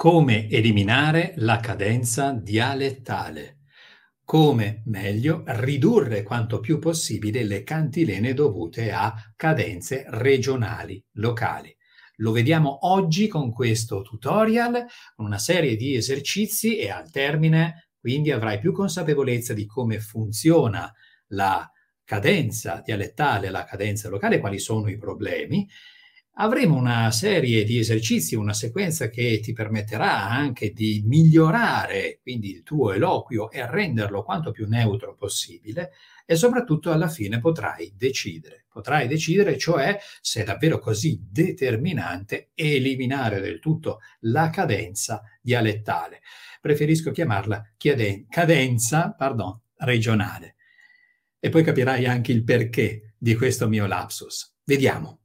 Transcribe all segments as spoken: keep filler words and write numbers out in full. Come eliminare la cadenza dialettale. Come, meglio, ridurre quanto più possibile le cantilene dovute a cadenze regionali, locali. Lo vediamo oggi con questo tutorial, con una serie di esercizi e al termine quindi avrai più consapevolezza di come funziona la cadenza dialettale, la cadenza locale, quali sono i problemi. Avremo una serie di esercizi, una sequenza che ti permetterà anche di migliorare quindi il tuo eloquio e renderlo quanto più neutro possibile e soprattutto alla fine potrai decidere. Potrai decidere cioè se è davvero così determinante eliminare del tutto la cadenza dialettale. Preferisco chiamarla cadenza, pardon, regionale. E poi capirai anche il perché di questo mio lapsus. Vediamo.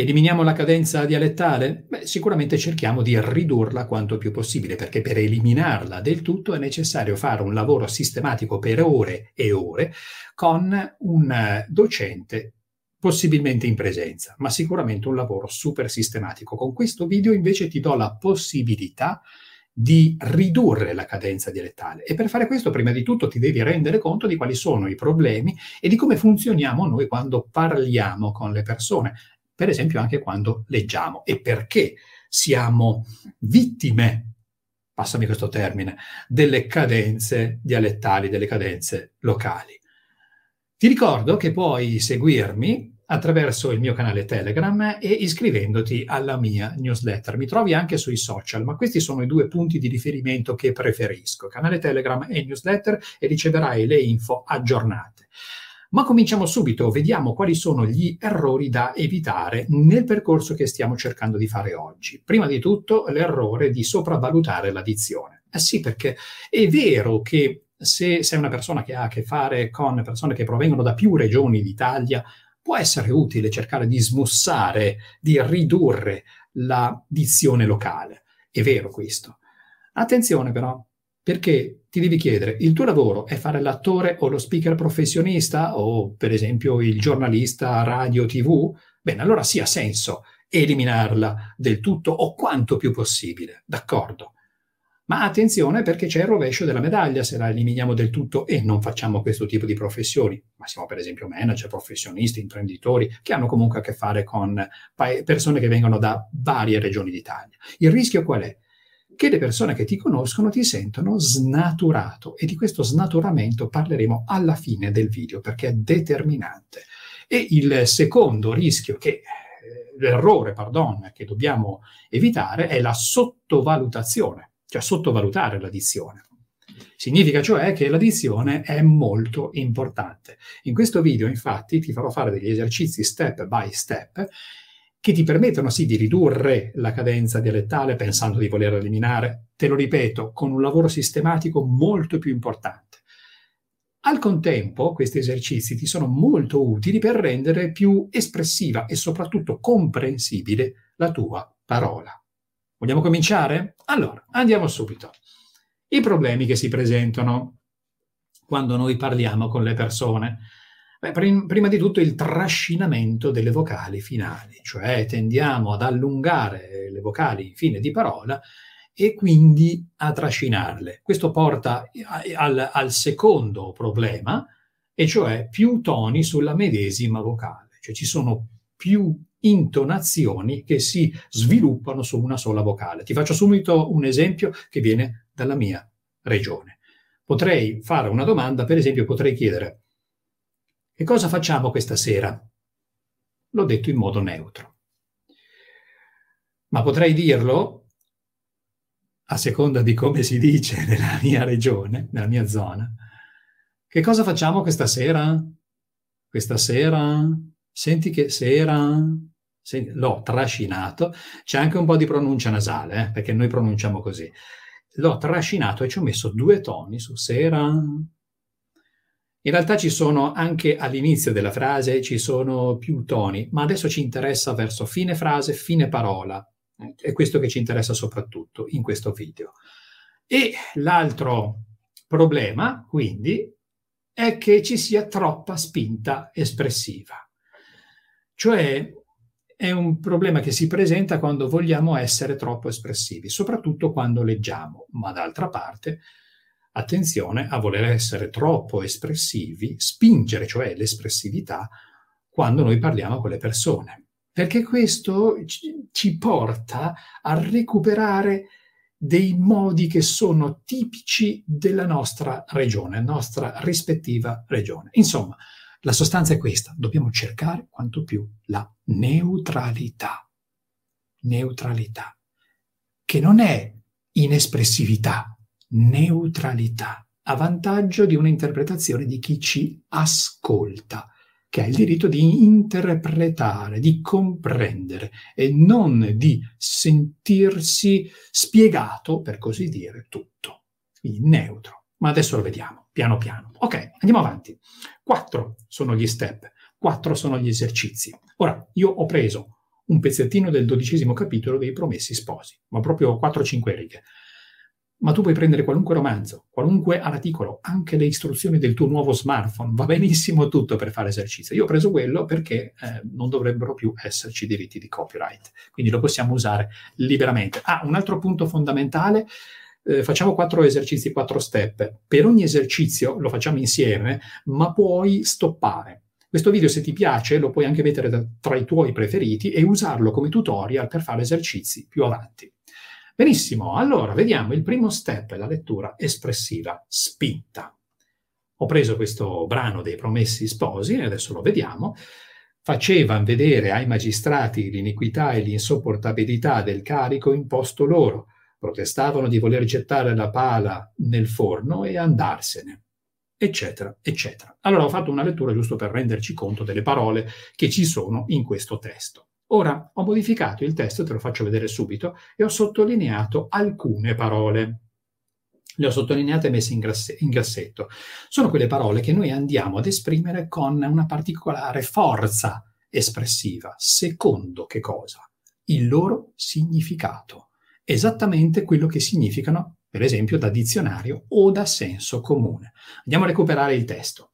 Eliminiamo la cadenza dialettale? Beh, sicuramente cerchiamo di ridurla quanto più possibile, perché per eliminarla del tutto è necessario fare un lavoro sistematico per ore e ore con un docente possibilmente in presenza, ma sicuramente un lavoro super sistematico. Con questo video invece ti do la possibilità di ridurre la cadenza dialettale e per fare questo prima di tutto ti devi rendere conto di quali sono i problemi e di come funzioniamo noi quando parliamo con le persone, per esempio anche quando leggiamo, e perché siamo vittime, passami questo termine, delle cadenze dialettali, delle cadenze locali. Ti ricordo che puoi seguirmi attraverso il mio canale Telegram e iscrivendoti alla mia newsletter. Mi trovi anche sui social, ma questi sono i due punti di riferimento che preferisco, canale Telegram e newsletter, e riceverai le info aggiornate. Ma cominciamo subito, vediamo quali sono gli errori da evitare nel percorso che stiamo cercando di fare oggi. Prima di tutto l'errore di sopravvalutare la dizione. Eh sì, perché è vero che se sei una persona che ha a che fare con persone che provengono da più regioni d'Italia, può essere utile cercare di smussare, di ridurre la dizione locale. È vero questo. Attenzione però, perché ti devi chiedere, il tuo lavoro è fare l'attore o lo speaker professionista o per esempio il giornalista radio tivù? Bene, allora sì, ha senso eliminarla del tutto o quanto più possibile, d'accordo? Ma attenzione, perché c'è il rovescio della medaglia se la eliminiamo del tutto e non facciamo questo tipo di professioni. Ma siamo per esempio manager, professionisti, imprenditori che hanno comunque a che fare con persone che vengono da varie regioni d'Italia. Il rischio qual è? Che le persone che ti conoscono ti sentono snaturato, e di questo snaturamento parleremo alla fine del video perché è determinante. E il secondo rischio che... l'errore, pardon, che dobbiamo evitare è la sottovalutazione. Cioè sottovalutare la dizione. Significa cioè che la dizione è molto importante. In questo video infatti ti farò fare degli esercizi step by step che ti permettono sì di ridurre la cadenza dialettale pensando di voler eliminare, te lo ripeto, con un lavoro sistematico molto più importante. Al contempo questi esercizi ti sono molto utili per rendere più espressiva e soprattutto comprensibile la tua parola. Vogliamo cominciare? Allora, andiamo subito. I problemi che si presentano quando noi parliamo con le persone. Beh, prim- prima di tutto il trascinamento delle vocali finali, cioè tendiamo ad allungare le vocali in fine di parola e quindi a trascinarle. Questo porta a- al-, al secondo problema, e cioè più toni sulla medesima vocale, cioè ci sono più intonazioni che si sviluppano su una sola vocale. Ti faccio subito un esempio che viene dalla mia regione. Potrei fare una domanda, per esempio potrei chiedere: che cosa facciamo questa sera? L'ho detto in modo neutro. Ma potrei dirlo, a seconda di come si dice nella mia regione, nella mia zona, che cosa facciamo questa sera? Questa sera? Senti che sera... l'ho trascinato, c'è anche un po' di pronuncia nasale, eh, perché noi pronunciamo così. L'ho trascinato e ci ho messo due toni su sera. In realtà ci sono anche all'inizio della frase, ci sono più toni, ma adesso ci interessa verso fine frase, fine parola. è questo che ci interessa soprattutto in questo video. E l'altro problema, quindi, è che ci sia troppa spinta espressiva. Cioè, è un problema che si presenta quando vogliamo essere troppo espressivi, soprattutto quando leggiamo, ma d'altra parte, attenzione a voler essere troppo espressivi, spingere, cioè l'espressività, quando noi parliamo con le persone. Perché questo ci porta a recuperare dei modi che sono tipici della nostra regione, nostra rispettiva regione. Insomma, la sostanza è questa, dobbiamo cercare quanto più la neutralità, neutralità, che non è inespressività, neutralità, a vantaggio di un'interpretazione di chi ci ascolta, che ha il diritto di interpretare, di comprendere e non di sentirsi spiegato, per così dire, tutto. Quindi neutro. Ma adesso lo vediamo, piano piano. Ok, andiamo avanti. Quattro sono gli step, quattro sono gli esercizi. Ora, io ho preso un pezzettino del dodicesimo capitolo dei Promessi Sposi, ma proprio quattro cinque righe. Ma tu puoi prendere qualunque romanzo, qualunque articolo, anche le istruzioni del tuo nuovo smartphone, va benissimo tutto per fare esercizio. Io ho preso quello perché eh, non dovrebbero più esserci diritti di copyright, quindi lo possiamo usare liberamente. Ah, un altro punto fondamentale, eh, facciamo quattro esercizi, quattro step. Per ogni esercizio lo facciamo insieme, ma puoi stoppare. Questo video, se ti piace, lo puoi anche mettere da, tra i tuoi preferiti e usarlo come tutorial per fare esercizi più avanti. Benissimo, allora vediamo il primo step, la lettura espressiva spinta. Ho preso questo brano dei Promessi Sposi, e adesso lo vediamo. Faceva vedere ai magistrati l'iniquità e l'insopportabilità del carico imposto loro. Protestavano di voler gettare la pala nel forno e andarsene, eccetera, eccetera. Allora ho fatto una lettura giusto per renderci conto delle parole che ci sono in questo testo. Ora, ho modificato il testo, te lo faccio vedere subito, e ho sottolineato alcune parole. Le ho sottolineate e messe in, grasse, in grassetto. Sono quelle parole che noi andiamo ad esprimere con una particolare forza espressiva, secondo che cosa? Il loro significato. Esattamente quello che significano, per esempio, da dizionario o da senso comune. Andiamo a recuperare il testo.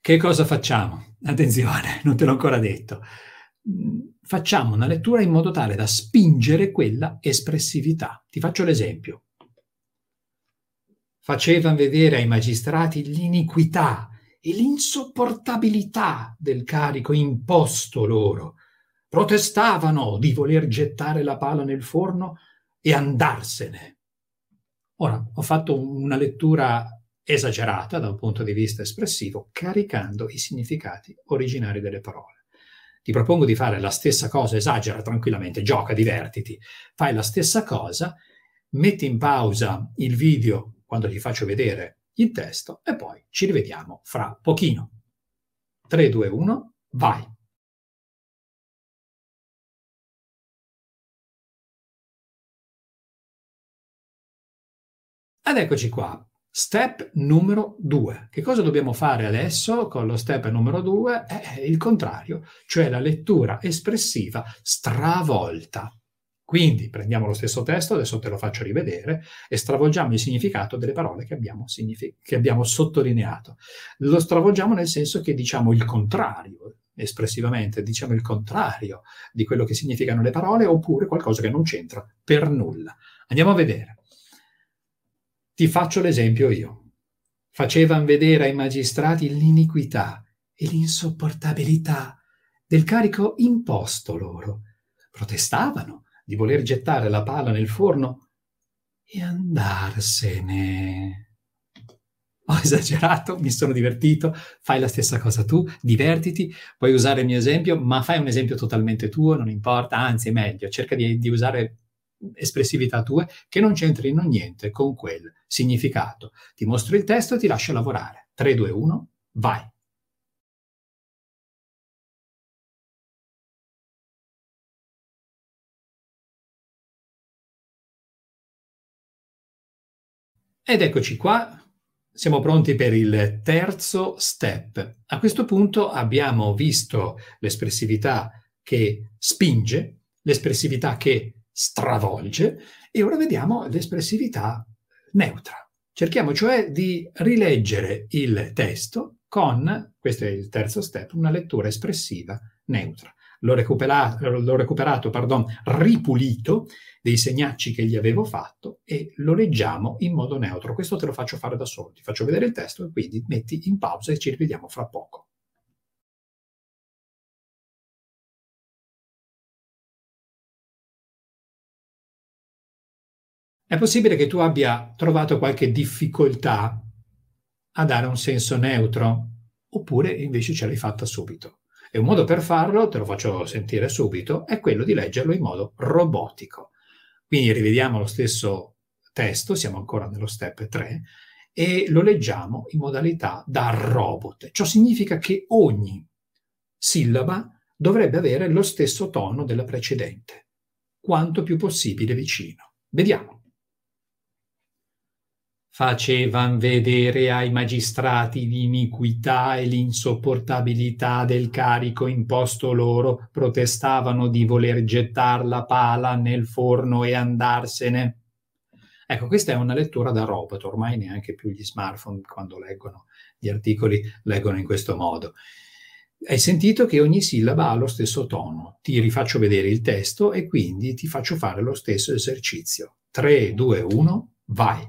Che cosa facciamo? Attenzione, non te l'ho ancora detto. Facciamo una lettura in modo tale da spingere quella espressività. Ti faccio l'esempio. Facevano vedere ai magistrati l'iniquità e l'insopportabilità del carico imposto loro. Protestavano di voler gettare la pala nel forno e andarsene. Ora, ho fatto una lettura esagerata da un punto di vista espressivo, caricando i significati originari delle parole. Ti propongo di fare la stessa cosa, esagera tranquillamente, gioca, divertiti, fai la stessa cosa, metti in pausa il video quando ti faccio vedere il testo e poi ci rivediamo fra pochino. tre, due, uno, vai! Ed eccoci qua. Step numero due. Che cosa dobbiamo fare adesso con lo step numero due? È il contrario, cioè la lettura espressiva stravolta. Quindi prendiamo lo stesso testo, adesso te lo faccio rivedere, e stravolgiamo il significato delle parole che abbiamo, che abbiamo sottolineato. Lo stravolgiamo nel senso che diciamo il contrario, espressivamente, diciamo il contrario di quello che significano le parole, oppure qualcosa che non c'entra per nulla. Andiamo a vedere. Ti faccio l'esempio io. Facevan vedere ai magistrati l'iniquità e l'insopportabilità del carico imposto loro. Protestavano di voler gettare la pala nel forno e andarsene. Ho esagerato, mi sono divertito, fai la stessa cosa tu, divertiti, puoi usare il mio esempio, ma fai un esempio totalmente tuo, non importa, anzi è meglio, cerca di, di usare espressività tue che non c'entrino niente con quel significato. Ti mostro il testo e ti lascio lavorare. tre, due, uno, vai! Ed eccoci qua, siamo pronti per il terzo step. A questo punto abbiamo visto l'espressività che spinge, l'espressività che stravolge, e ora vediamo l'espressività neutra. Cerchiamo cioè di rileggere il testo con, questo è il terzo step, una lettura espressiva neutra. L'ho recuperato, l'ho recuperato pardon, ripulito dei segnacci che gli avevo fatto e lo leggiamo in modo neutro. Questo te lo faccio fare da solo, ti faccio vedere il testo e quindi metti in pausa e ci rivediamo fra poco. È possibile che tu abbia trovato qualche difficoltà a dare un senso neutro, oppure invece ce l'hai fatta subito. E un modo per farlo, te lo faccio sentire subito, è quello di leggerlo in modo robotico. Quindi rivediamo lo stesso testo, siamo ancora nello step tre, e lo leggiamo in modalità da robot. Ciò significa che ogni sillaba dovrebbe avere lo stesso tono della precedente, quanto più possibile vicino. Vediamo. Facevan vedere ai magistrati l'iniquità e l'insopportabilità del carico imposto loro, protestavano di voler gettar la pala nel forno e andarsene. Ecco, questa è una lettura da robot, ormai neanche più gli smartphone quando leggono gli articoli leggono in questo modo. Hai sentito che ogni sillaba ha lo stesso tono, ti rifaccio vedere il testo e quindi ti faccio fare lo stesso esercizio. tre, due, uno, vai!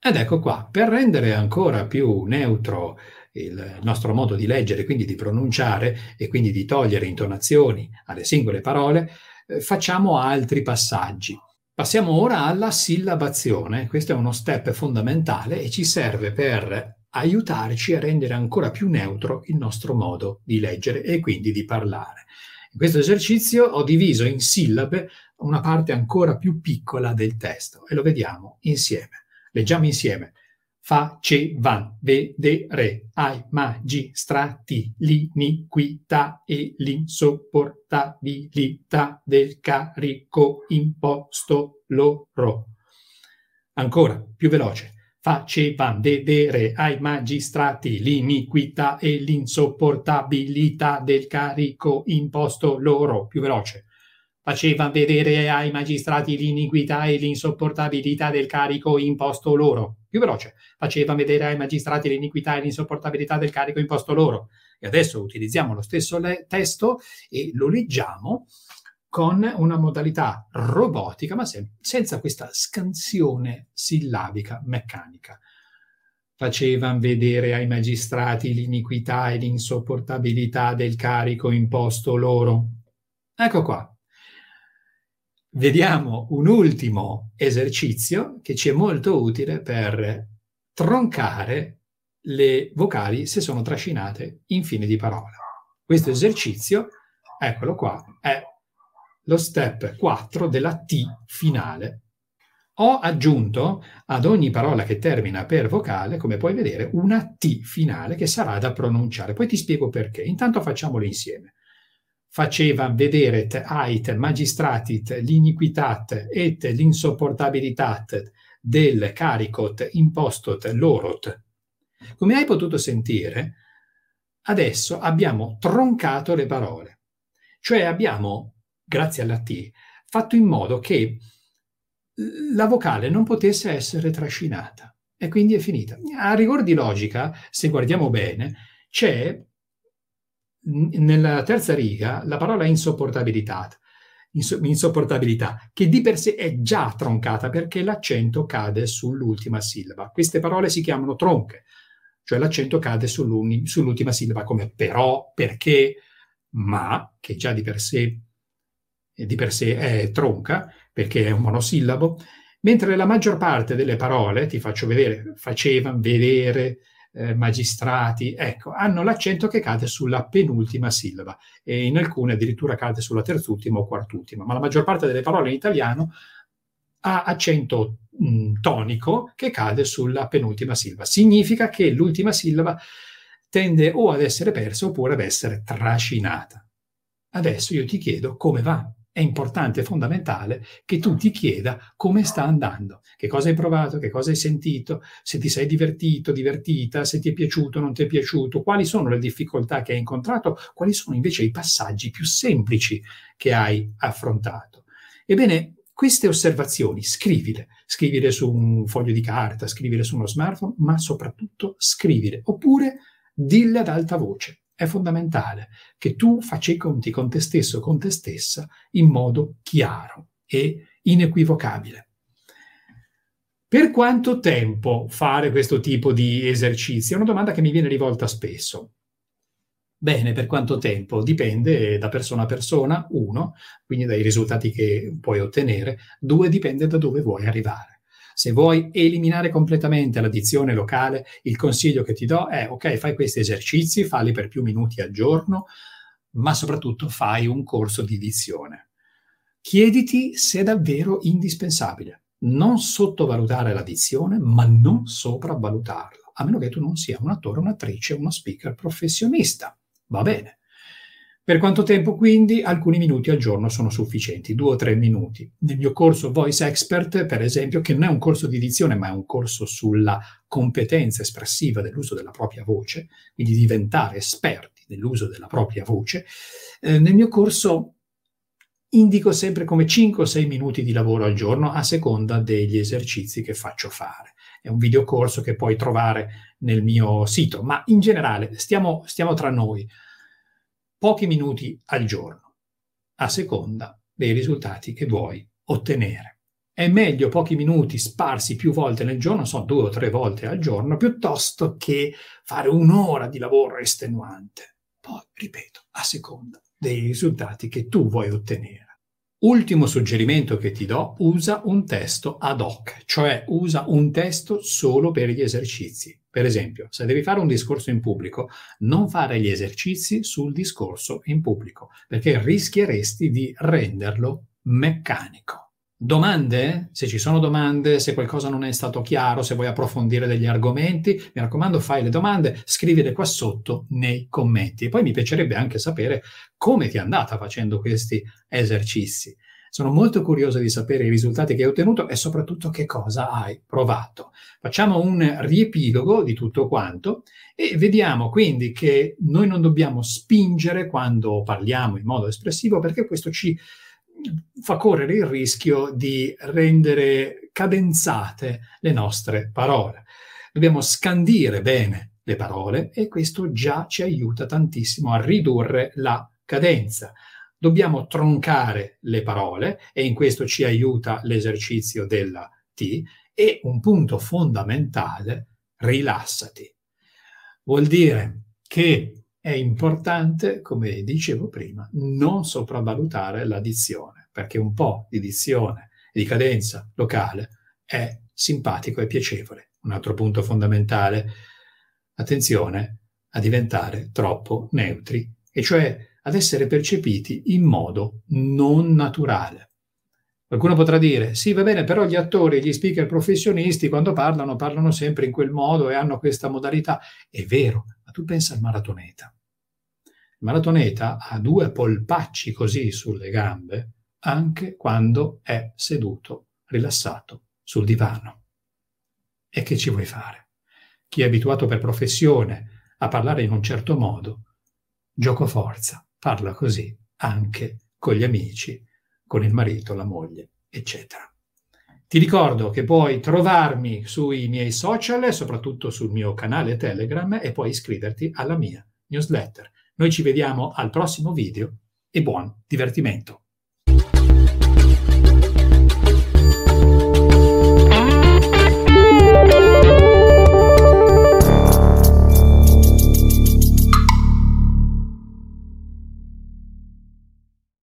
Ed ecco qua, per rendere ancora più neutro il nostro modo di leggere, quindi di pronunciare e quindi di togliere intonazioni alle singole parole, eh, facciamo altri passaggi. Passiamo ora alla sillabazione, questo è uno step fondamentale e ci serve per aiutarci a rendere ancora più neutro il nostro modo di leggere e quindi di parlare. In questo esercizio ho diviso in sillabe una parte ancora più piccola del testo e lo vediamo insieme. Leggiamo insieme. Facevan vedere ai magistrati l'iniquità e l'insopportabilità del carico imposto loro. Ancora più veloce. Facevan vedere ai magistrati l'iniquità e l'insopportabilità del carico imposto loro. Più veloce. Facevan vedere ai magistrati l'iniquità e l'insopportabilità del carico imposto loro. Più veloce. Facevan vedere ai magistrati l'iniquità e l'insopportabilità del carico imposto loro. E adesso utilizziamo lo stesso testo e lo leggiamo con una modalità robotica, ma se senza questa scansione sillabica meccanica. Facevan vedere ai magistrati l'iniquità e l'insopportabilità del carico imposto loro. Ecco qua. Vediamo un ultimo esercizio che ci è molto utile per troncare le vocali se sono trascinate in fine di parola. Questo esercizio, eccolo qua, è lo step quattro della T finale. Ho aggiunto ad ogni parola che termina per vocale, come puoi vedere, una T finale che sarà da pronunciare. Poi ti spiego perché. Intanto facciamolo insieme. Facevan vedere ait magistratit l'iniquitat et l'insopportabilitat del caricot impostot lorot. Come hai potuto sentire, adesso abbiamo troncato le parole, cioè abbiamo, grazie alla T, fatto in modo che la vocale non potesse essere trascinata e quindi è finita. A rigor di logica, se guardiamo bene, c'è nella terza riga la parola insopportabilità, insopportabilità, che di per sé è già troncata perché l'accento cade sull'ultima sillaba. Queste parole si chiamano tronche, cioè l'accento cade sull'ultima sillaba, come però, perché, ma, che già di per sé, di per sé è tronca, perché è un monosillabo, mentre la maggior parte delle parole, ti faccio vedere, facevan vedere, magistrati, ecco, hanno l'accento che cade sulla penultima sillaba e in alcune addirittura cade sulla terzultima o quartultima, ma la maggior parte delle parole in italiano ha accento mh, tonico che cade sulla penultima sillaba. Significa che l'ultima sillaba tende o ad essere persa oppure ad essere trascinata. Adesso io ti chiedo come va. è importante, è fondamentale che tu ti chieda come sta andando, che cosa hai provato, che cosa hai sentito, se ti sei divertito, divertita, se ti è piaciuto, non ti è piaciuto, quali sono le difficoltà che hai incontrato, quali sono invece i passaggi più semplici che hai affrontato. Ebbene, queste osservazioni scrivile, scrivile su un foglio di carta, scrivile su uno smartphone, ma soprattutto scrivile, oppure dille ad alta voce. È fondamentale che tu faccia i conti con te stesso, con te stessa, in modo chiaro e inequivocabile. Per quanto tempo fare questo tipo di esercizi? È una domanda che mi viene rivolta spesso. Bene, per quanto tempo? Dipende da persona a persona, uno, quindi dai risultati che puoi ottenere, due, dipende da dove vuoi arrivare. Se vuoi eliminare completamente l'addizione locale, il consiglio che ti do è, ok, fai questi esercizi, falli per più minuti al giorno, ma soprattutto fai un corso di dizione. Chiediti se è davvero indispensabile. Non sottovalutare l'addizione, ma non sopravvalutarla, a meno che tu non sia un attore, un'attrice, uno speaker professionista. Va bene. Per quanto tempo quindi? Alcuni minuti al giorno sono sufficienti, due o tre minuti. Nel mio corso Voice Expert, per esempio, che non è un corso di dizione, ma è un corso sulla competenza espressiva dell'uso della propria voce, quindi diventare esperti nell'uso della propria voce, eh, nel mio corso indico sempre come cinque o sei minuti di lavoro al giorno a seconda degli esercizi che faccio fare. È un videocorso che puoi trovare nel mio sito, ma in generale stiamo, stiamo tra noi. Pochi minuti al giorno, a seconda dei risultati che vuoi ottenere. È meglio pochi minuti sparsi più volte nel giorno, so, due o tre volte al giorno, piuttosto che fare un'ora di lavoro estenuante. Poi, ripeto, a seconda dei risultati che tu vuoi ottenere. Ultimo suggerimento che ti do, usa un testo ad hoc, cioè usa un testo solo per gli esercizi. Per esempio, se devi fare un discorso in pubblico, non fare gli esercizi sul discorso in pubblico, perché rischieresti di renderlo meccanico. Domande? Se ci sono domande, se qualcosa non è stato chiaro, se vuoi approfondire degli argomenti, mi raccomando, fai le domande, scrivile qua sotto nei commenti. E poi mi piacerebbe anche sapere come ti è andata facendo questi esercizi. Sono molto curioso di sapere i risultati che hai ottenuto e soprattutto che cosa hai provato. Facciamo un riepilogo di tutto quanto e vediamo quindi che noi non dobbiamo spingere quando parliamo in modo espressivo, perché questo ci fa correre il rischio di rendere cadenzate le nostre parole. Dobbiamo scandire bene le parole e questo già ci aiuta tantissimo a ridurre la cadenza. Dobbiamo troncare le parole e in questo ci aiuta l'esercizio della T, e un punto fondamentale, rilassati. Vuol dire che è importante, come dicevo prima, non sopravvalutare la dizione, perché un po' di dizione e di cadenza locale è simpatico e piacevole. Un altro punto fondamentale, attenzione a diventare troppo neutri, e cioè ad essere percepiti in modo non naturale. Qualcuno potrà dire, sì va bene, però gli attori, gli speaker professionisti quando parlano, parlano sempre in quel modo e hanno questa modalità. È vero, ma tu pensa al maratoneta. Il maratoneta ha due polpacci così sulle gambe anche quando è seduto, rilassato, sul divano. E che ci vuoi fare? Chi è abituato per professione a parlare in un certo modo, gioco forza. Parla così anche con gli amici, con il marito, la moglie, eccetera. Ti ricordo che puoi trovarmi sui miei social, soprattutto sul mio canale Telegram, e puoi iscriverti alla mia newsletter. Noi ci vediamo al prossimo video e buon divertimento!